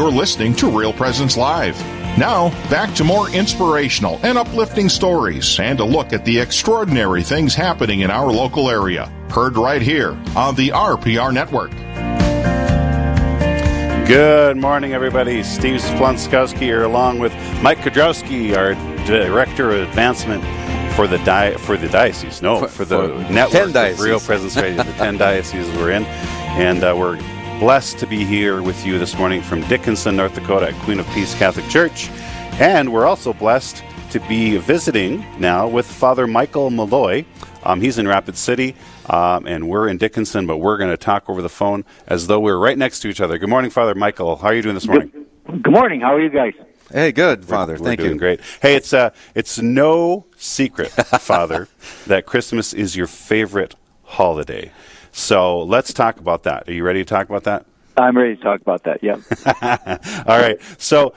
You're listening to Real Presence Live. Now, back to more inspirational and uplifting stories and a look at the extraordinary things happening in our local area. Heard right here on the RPR Network. Good morning, everybody. Steve Splunskowski here, along with Mike Kudrowski, our Director of Advancement for the Diocese. Network of Real Presence Radio, the 10 dioceses we're in. And we're blessed to be here with you this morning from Dickinson, North Dakota at Queen of Peace Catholic Church. And we're also blessed to be visiting now with Father Michael Malloy. He's in Rapid City, and we're in Dickinson, but we're going to talk over the phone as though we're right next to each other. Good morning, Father Michael. How are you doing this morning? Good morning. How are you guys? Hey, good, Father. Thank you. Doing great. Hey, it's no secret, Father, that Christmas is your favorite holiday. So let's talk about that. Are you ready to talk about that? I'm ready to talk about that, yeah. All right. So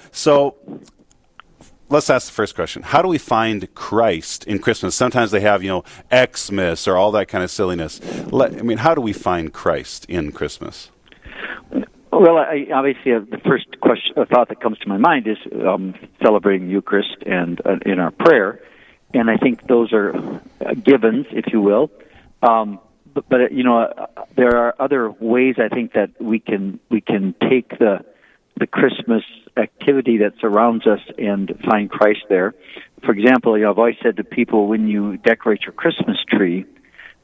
let's ask the first question. How do we find Christ in Christmas? Sometimes they have, Xmas or all that kind of silliness. How do we find Christ in Christmas? Well, the first question, thought that comes to my mind is celebrating the Eucharist and in our prayer. And I think those are givens, if you will. But there are other ways I think that we can take the Christmas activity that surrounds us and find Christ there. For example, I've always said to people, when you decorate your Christmas tree,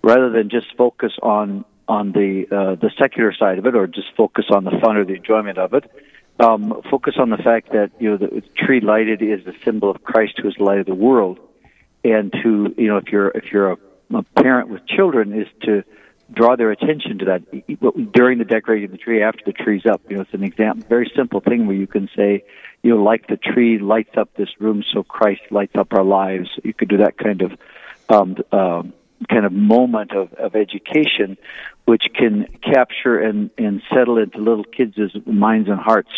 rather than just focus on the secular side of it, or just focus on the fun or the enjoyment of it, focus on the fact that the tree lighted is the symbol of Christ, who is the light of the world, and to if you're a parent with children, is to draw their attention to that during the decorating of the tree, after the tree's up. It's an example, very simple thing where you can say, like the tree lights up this room, so Christ lights up our lives. You could do that kind of moment of education, which can capture and settle into little kids' minds and hearts.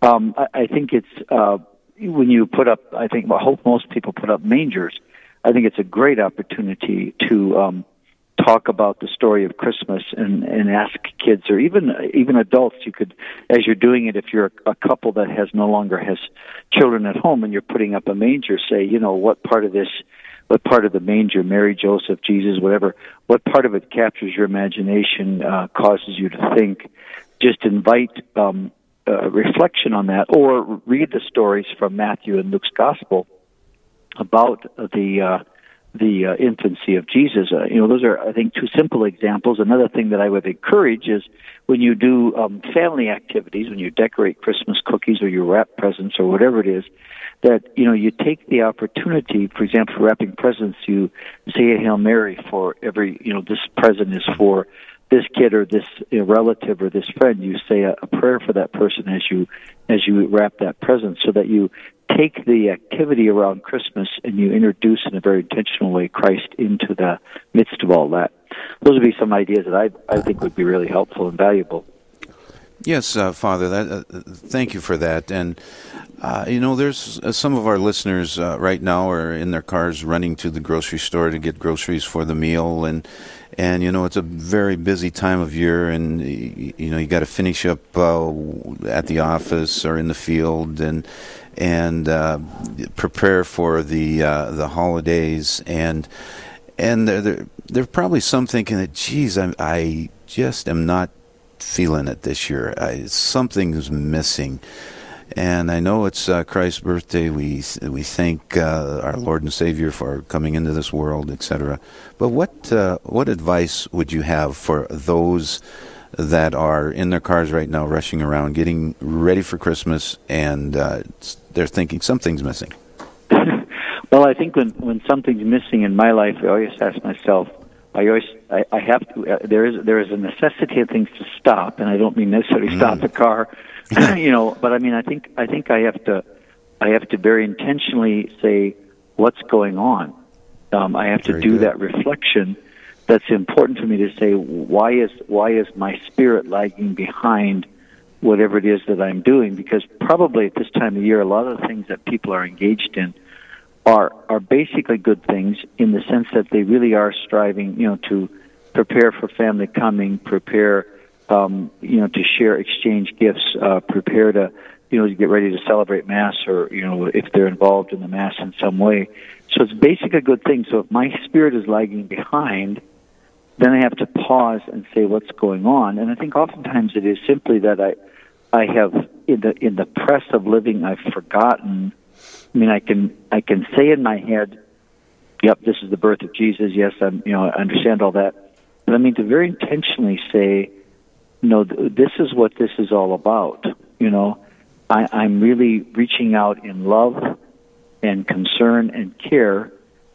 I think it's when you put up. I hope most people put up mangers. I think it's a great opportunity to talk about the story of Christmas and ask kids, or even adults. You could, as you're doing it, if you're a couple that no longer has children at home and you're putting up a manger, say, what part of the manger, Mary, Joseph, Jesus, whatever, what part of it captures your imagination, causes you to think? Just invite reflection on that, or read the stories from Matthew and Luke's gospel about the infancy of Jesus. Those are, I think, two simple examples. Another thing that I would encourage is when you do family activities, when you decorate Christmas cookies or you wrap presents or whatever it is, that, you take the opportunity. For example, for wrapping presents, you say a Hail Mary for every, this present is for this kid or this relative or this friend. You say a prayer for that person as you wrap that present, so that you take the activity around Christmas and you introduce in a very intentional way Christ into the midst of all that. Those would be some ideas that I think would be really helpful and valuable. Yes, Father, thank you for that. And, there's some of our listeners right now are in their cars running to the grocery store to get groceries for the meal. And it's a very busy time of year, and, you got to finish up at the office or in the field and prepare for the holidays. And they're probably some thinking that, geez, I just am not feeling it this year. Something's missing, and I know it's Christ's birthday. We thank our Lord and Savior for coming into this world, etc. But what advice would you have for those that are in their cars right now, rushing around, getting ready for Christmas, and they're thinking something's missing? Well, I think when something's missing in my life, I always ask myself, I have to. There is a necessity of things to stop, and I don't mean necessarily stop the car, But I think I have to very intentionally say what's going on. I have to do that reflection. That's important for me to say, why is my spirit lagging behind whatever it is that I'm doing? Because probably at this time of year, a lot of the things that people are engaged in are basically good things, in the sense that they really are striving, to prepare for family coming, prepare to share, exchange gifts, prepare to, to get ready to celebrate Mass, or, if they're involved in the Mass in some way. So it's basically a good thing. So if my spirit is lagging behind, then I have to pause and say what's going on. And I think oftentimes it is simply that I have, in the press of living, I've forgotten. I mean, I can say in my head, yep, this is the birth of Jesus. Yes, I understand all that. But I mean to very intentionally say, no, this is what this is all about. I'm really reaching out in love and concern and care,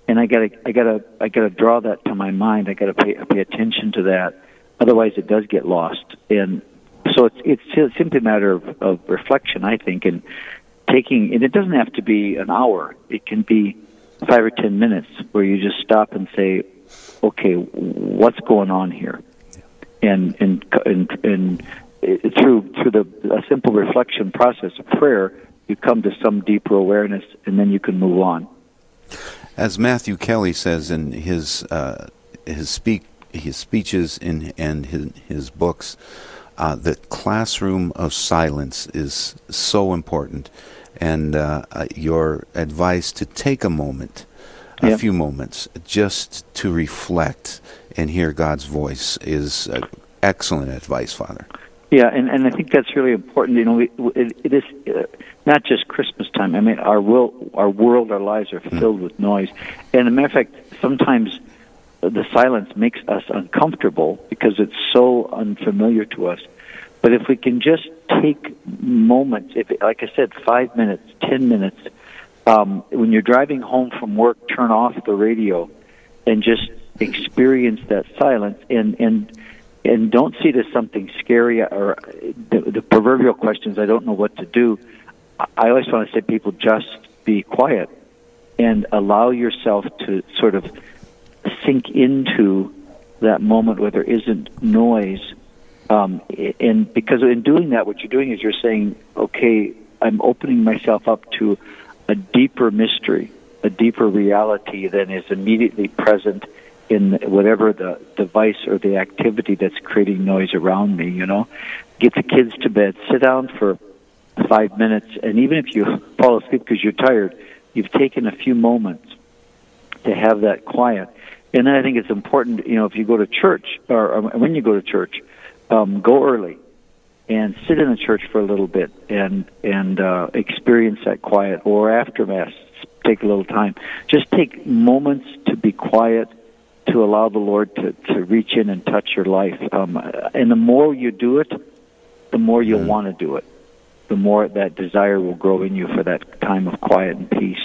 and I gotta draw that to my mind. I gotta pay attention to that. Otherwise, it does get lost. And so it's simply a matter of reflection, I think, and taking. And it doesn't have to be an hour. It can be 5 or 10 minutes where you just stop and say, okay, what's going on here? And through a simple reflection process of prayer, you come to some deeper awareness, and then you can move on. As Matthew Kelly says in his speeches and his books, the classroom of silence is so important, and your advice to take a moment, a few moments, just to reflect and hear God's voice is excellent advice, Father. Yeah, and I think that's really important. It is not just Christmas time. I mean, our world, our lives are filled with noise. And as a matter of fact, sometimes the silence makes us uncomfortable because it's so unfamiliar to us. But if we can just take moments, like I said, 5 minutes, 10 minutes, when you're driving home from work, turn off the radio and just experience that silence and don't see it as something scary or the proverbial questions, I don't know what to do. I always want to say, people, just be quiet and allow yourself to sort of sink into that moment where there isn't noise. And because in doing that, what you're doing is you're saying, okay, I'm opening myself up to a deeper mystery, a deeper reality than is immediately present in whatever the device or the activity that's creating noise around me, Get the kids to bed, sit down for 5 minutes, and even if you fall asleep because you're tired, you've taken a few moments to have that quiet. And then I think it's important, if you go to church, or when you go to church, go early and sit in the church for a little bit and experience that quiet. Or after Mass, take a little time. Just take moments to be quiet, to allow the Lord to reach in and touch your life. And the more you do it, the more you'll want to do it. The more that desire will grow in you for that time of quiet and peace.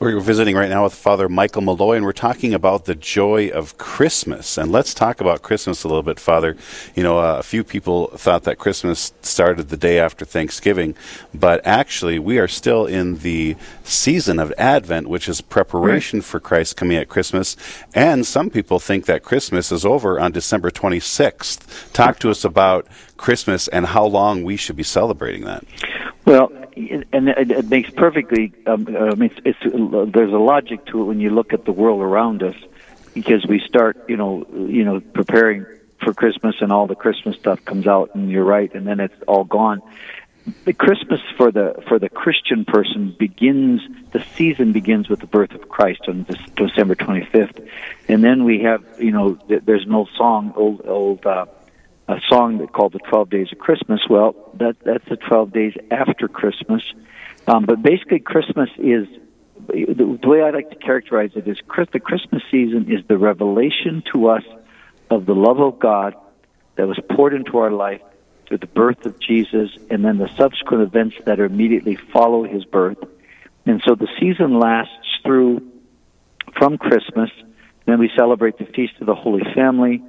We're visiting right now with Father Michael Malloy, and we're talking about the joy of Christmas. And let's talk about Christmas a little bit, Father. A few people thought that Christmas started the day after Thanksgiving, but actually we are still in the season of Advent, which is preparation for Christ coming at Christmas. And some people think that Christmas is over on December 26th. Talk to us about Christmas and how long we should be celebrating that. Well, and it makes perfectly. There's a logic to it when you look at the world around us, because we start, preparing for Christmas, and all the Christmas stuff comes out, and you're right, and then it's all gone. The Christmas for the Christian person begins. The season begins with the birth of Christ on December 25th, and then we have, there's an old song that called the 12 Days of Christmas. Well, that's the 12 days after Christmas. But basically, Christmas is, the way I like to characterize it is, the Christmas season is the revelation to us of the love of God that was poured into our life through the birth of Jesus, and then the subsequent events that immediately follow his birth. And so the season lasts from Christmas. Then we celebrate the Feast of the Holy Family.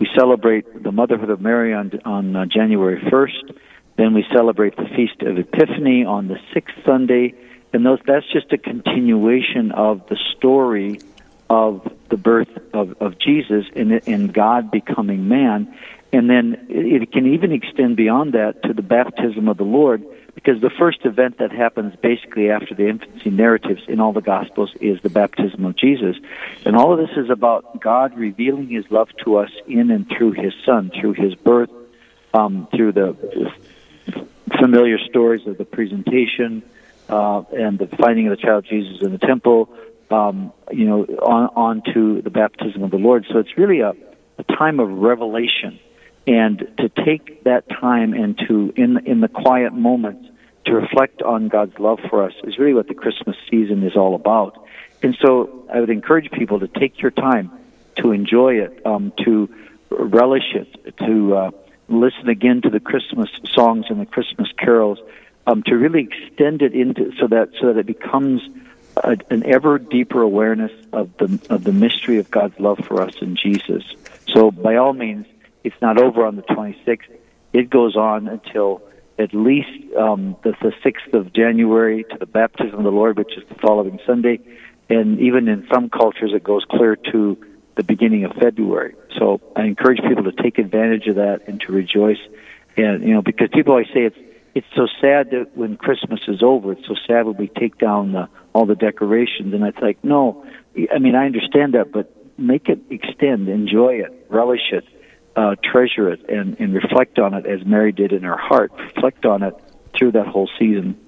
We celebrate the motherhood of Mary on January 1st. Then we celebrate the Feast of Epiphany on the 6th Sunday. And that's just a continuation of the story of the birth of Jesus and God becoming man. And then it can even extend beyond that to the baptism of the Lord, because the first event that happens basically after the infancy narratives in all the Gospels is the baptism of Jesus. And all of this is about God revealing His love to us in and through His Son, through His birth, through the familiar stories of the presentation and the finding of the child Jesus in the temple, on to the baptism of the Lord. So it's really a time of revelation. And to take that time and to, in the quiet moments, to reflect on God's love for us is really what the Christmas season is all about. And so I would encourage people to take your time, to enjoy it, to relish it, to listen again to the Christmas songs and the Christmas carols, to really extend it into so that it becomes an ever deeper awareness of the mystery of God's love for us in Jesus. So by all means, it's not over on the 26th. It goes on until at least the 6th of January to the baptism of the Lord, which is the following Sunday. And even in some cultures, it goes clear to the beginning of February. So I encourage people to take advantage of that and to rejoice. And, because people always say it's so sad that when Christmas is over, it's so sad when we take down all the decorations. And it's like, no, I mean, I understand that, but make it extend, enjoy it, relish it. Treasure it and reflect on it as Mary did in her heart. Reflect on it through that whole season.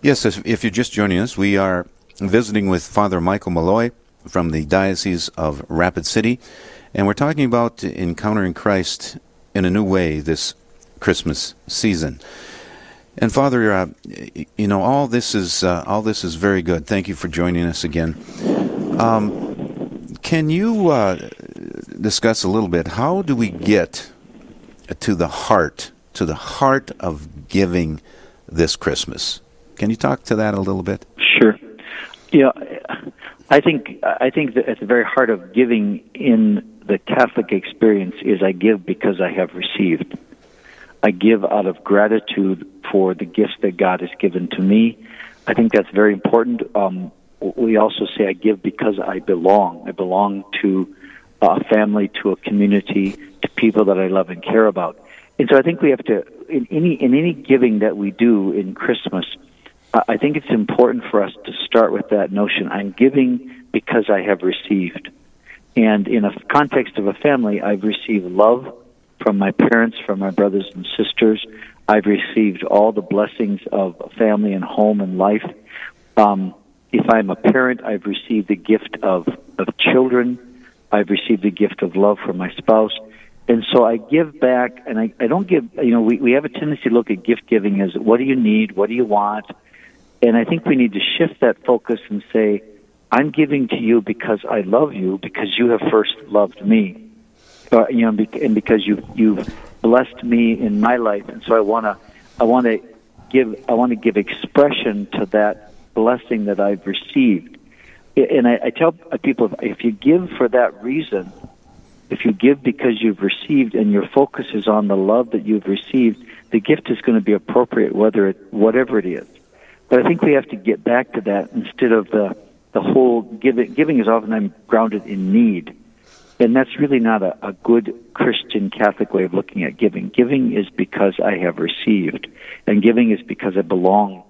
Yes, if you're just joining us, we are visiting with Father Michael Malloy from the Diocese of Rapid City, and we're talking about encountering Christ in a new way this Christmas season. And Father, all this is very good. Thank you for joining us again. Can you discuss a little bit, how do we get to the heart of giving this Christmas? Can you talk to that a little bit? Sure. I think that at the very heart of giving in the Catholic experience is I give because I have received. I give out of gratitude for the gifts that God has given to me. I think that's very important. We also say I give because I belong. I belong to a family, to a community, to people that I love and care about. And so I think we have to, in any giving that we do in Christmas, I think it's important for us to start with that notion. I'm giving because I have received. And in a context of a family, I've received love from my parents, from my brothers and sisters. I've received all the blessings of family and home and life. If I'm a parent, I've received the gift of children. I've received the gift of love from my spouse. And so I give back, and I don't give, we have a tendency to look at gift giving as, what do you need? What do you want? And I think we need to shift that focus and say, I'm giving to you because I love you, because you have first loved me, and because you've blessed me in my life. And so I want to give expression to that blessing that I've received. And I tell people, if you give for that reason, if you give because you've received and your focus is on the love that you've received, the gift is going to be appropriate, whatever it is. But I think we have to get back to that instead of the whole giving. Giving is often I'm grounded in need. And that's really not a good Christian Catholic way of looking at giving. Giving is because I have received. And giving is because I belong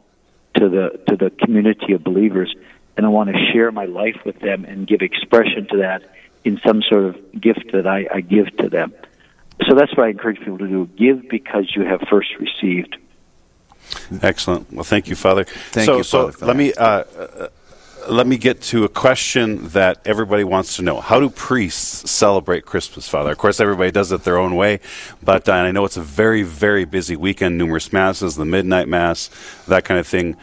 to the community of believers, and I want to share my life with them and give expression to that in some sort of gift that I give to them. So that's what I encourage people to do. Give because you have first received. Excellent. Well, thank you, Father. Thank you, Father. Let me get to a question that everybody wants to know. How do priests celebrate Christmas, Father? Of course, everybody does it their own way, but I know it's a very, very busy weekend, numerous masses, the midnight mass, that kind of thing.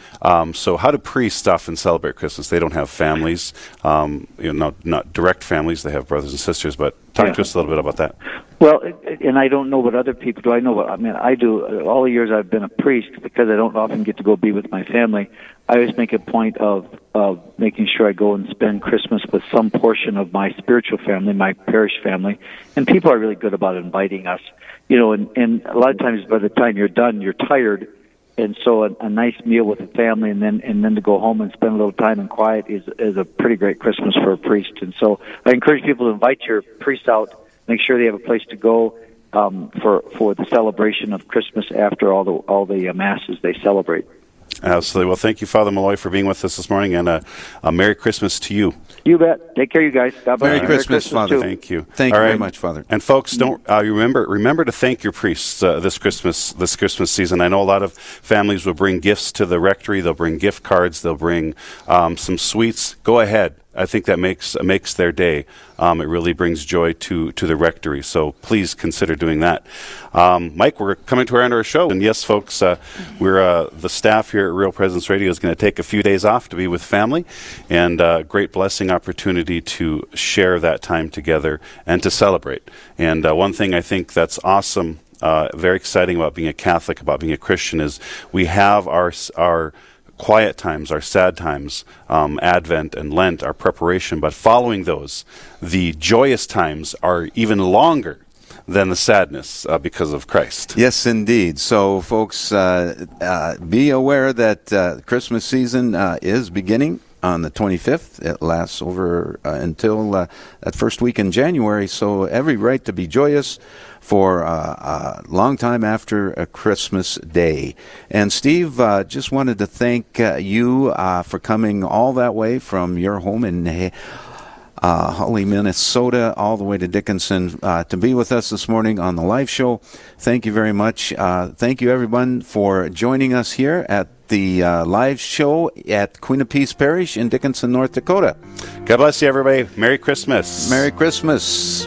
So how do priests often celebrate Christmas? They don't have families, not direct families. They have brothers and sisters, but talk to us a little bit about that. Well, and I don't know what other people do. I know what I mean. I do. All the years I've been a priest, because I don't often get to go be with my family, I always make a point of making sure I go and spend Christmas with some portion of my spiritual family, my parish family, and people are really good about inviting us. And a lot of times by the time you're done, you're tired, and so a nice meal with the family and then to go home and spend a little time in quiet is a pretty great Christmas for a priest. And so I encourage people to invite your priests out, make sure they have a place to go, for the celebration of Christmas after all the masses they celebrate. Absolutely. Well, thank you, Father Malloy, for being with us this morning, and a Merry Christmas to you. You bet. Take care, you guys. Merry Christmas, Father. Too. Thank you. Thank you very much, Father. And folks, don't remember to thank your priests this Christmas season. I know a lot of families will bring gifts to the rectory. They'll bring gift cards. They'll bring some sweets. Go ahead. I think that makes their day. It really brings joy to the rectory. So please consider doing that. Mike, we're coming to our end of our show. And yes, folks, we're the staff here at Real Presence Radio is going to take a few days off to be with family. And a great blessing opportunity to share that time together and to celebrate. And one thing I think that's awesome, very exciting about being a Catholic, about being a Christian, is we have our quiet times, our sad times, Advent and Lent, our preparation, but following those, the joyous times are even longer than the sadness because of Christ. Yes, indeed. So, folks, be aware that Christmas season is beginning on the 25th. It lasts over until that first week in January, so every right to be joyous for a long time after Christmas Day. And Steve, just wanted to thank you for coming all that way from your home in Holly, Minnesota, all the way to Dickinson to be with us this morning on the live show. Thank you very much. Thank you, everyone, for joining us here at the live show at Queen of Peace Parish in Dickinson, North Dakota. God bless you, everybody. Merry Christmas. Merry Christmas.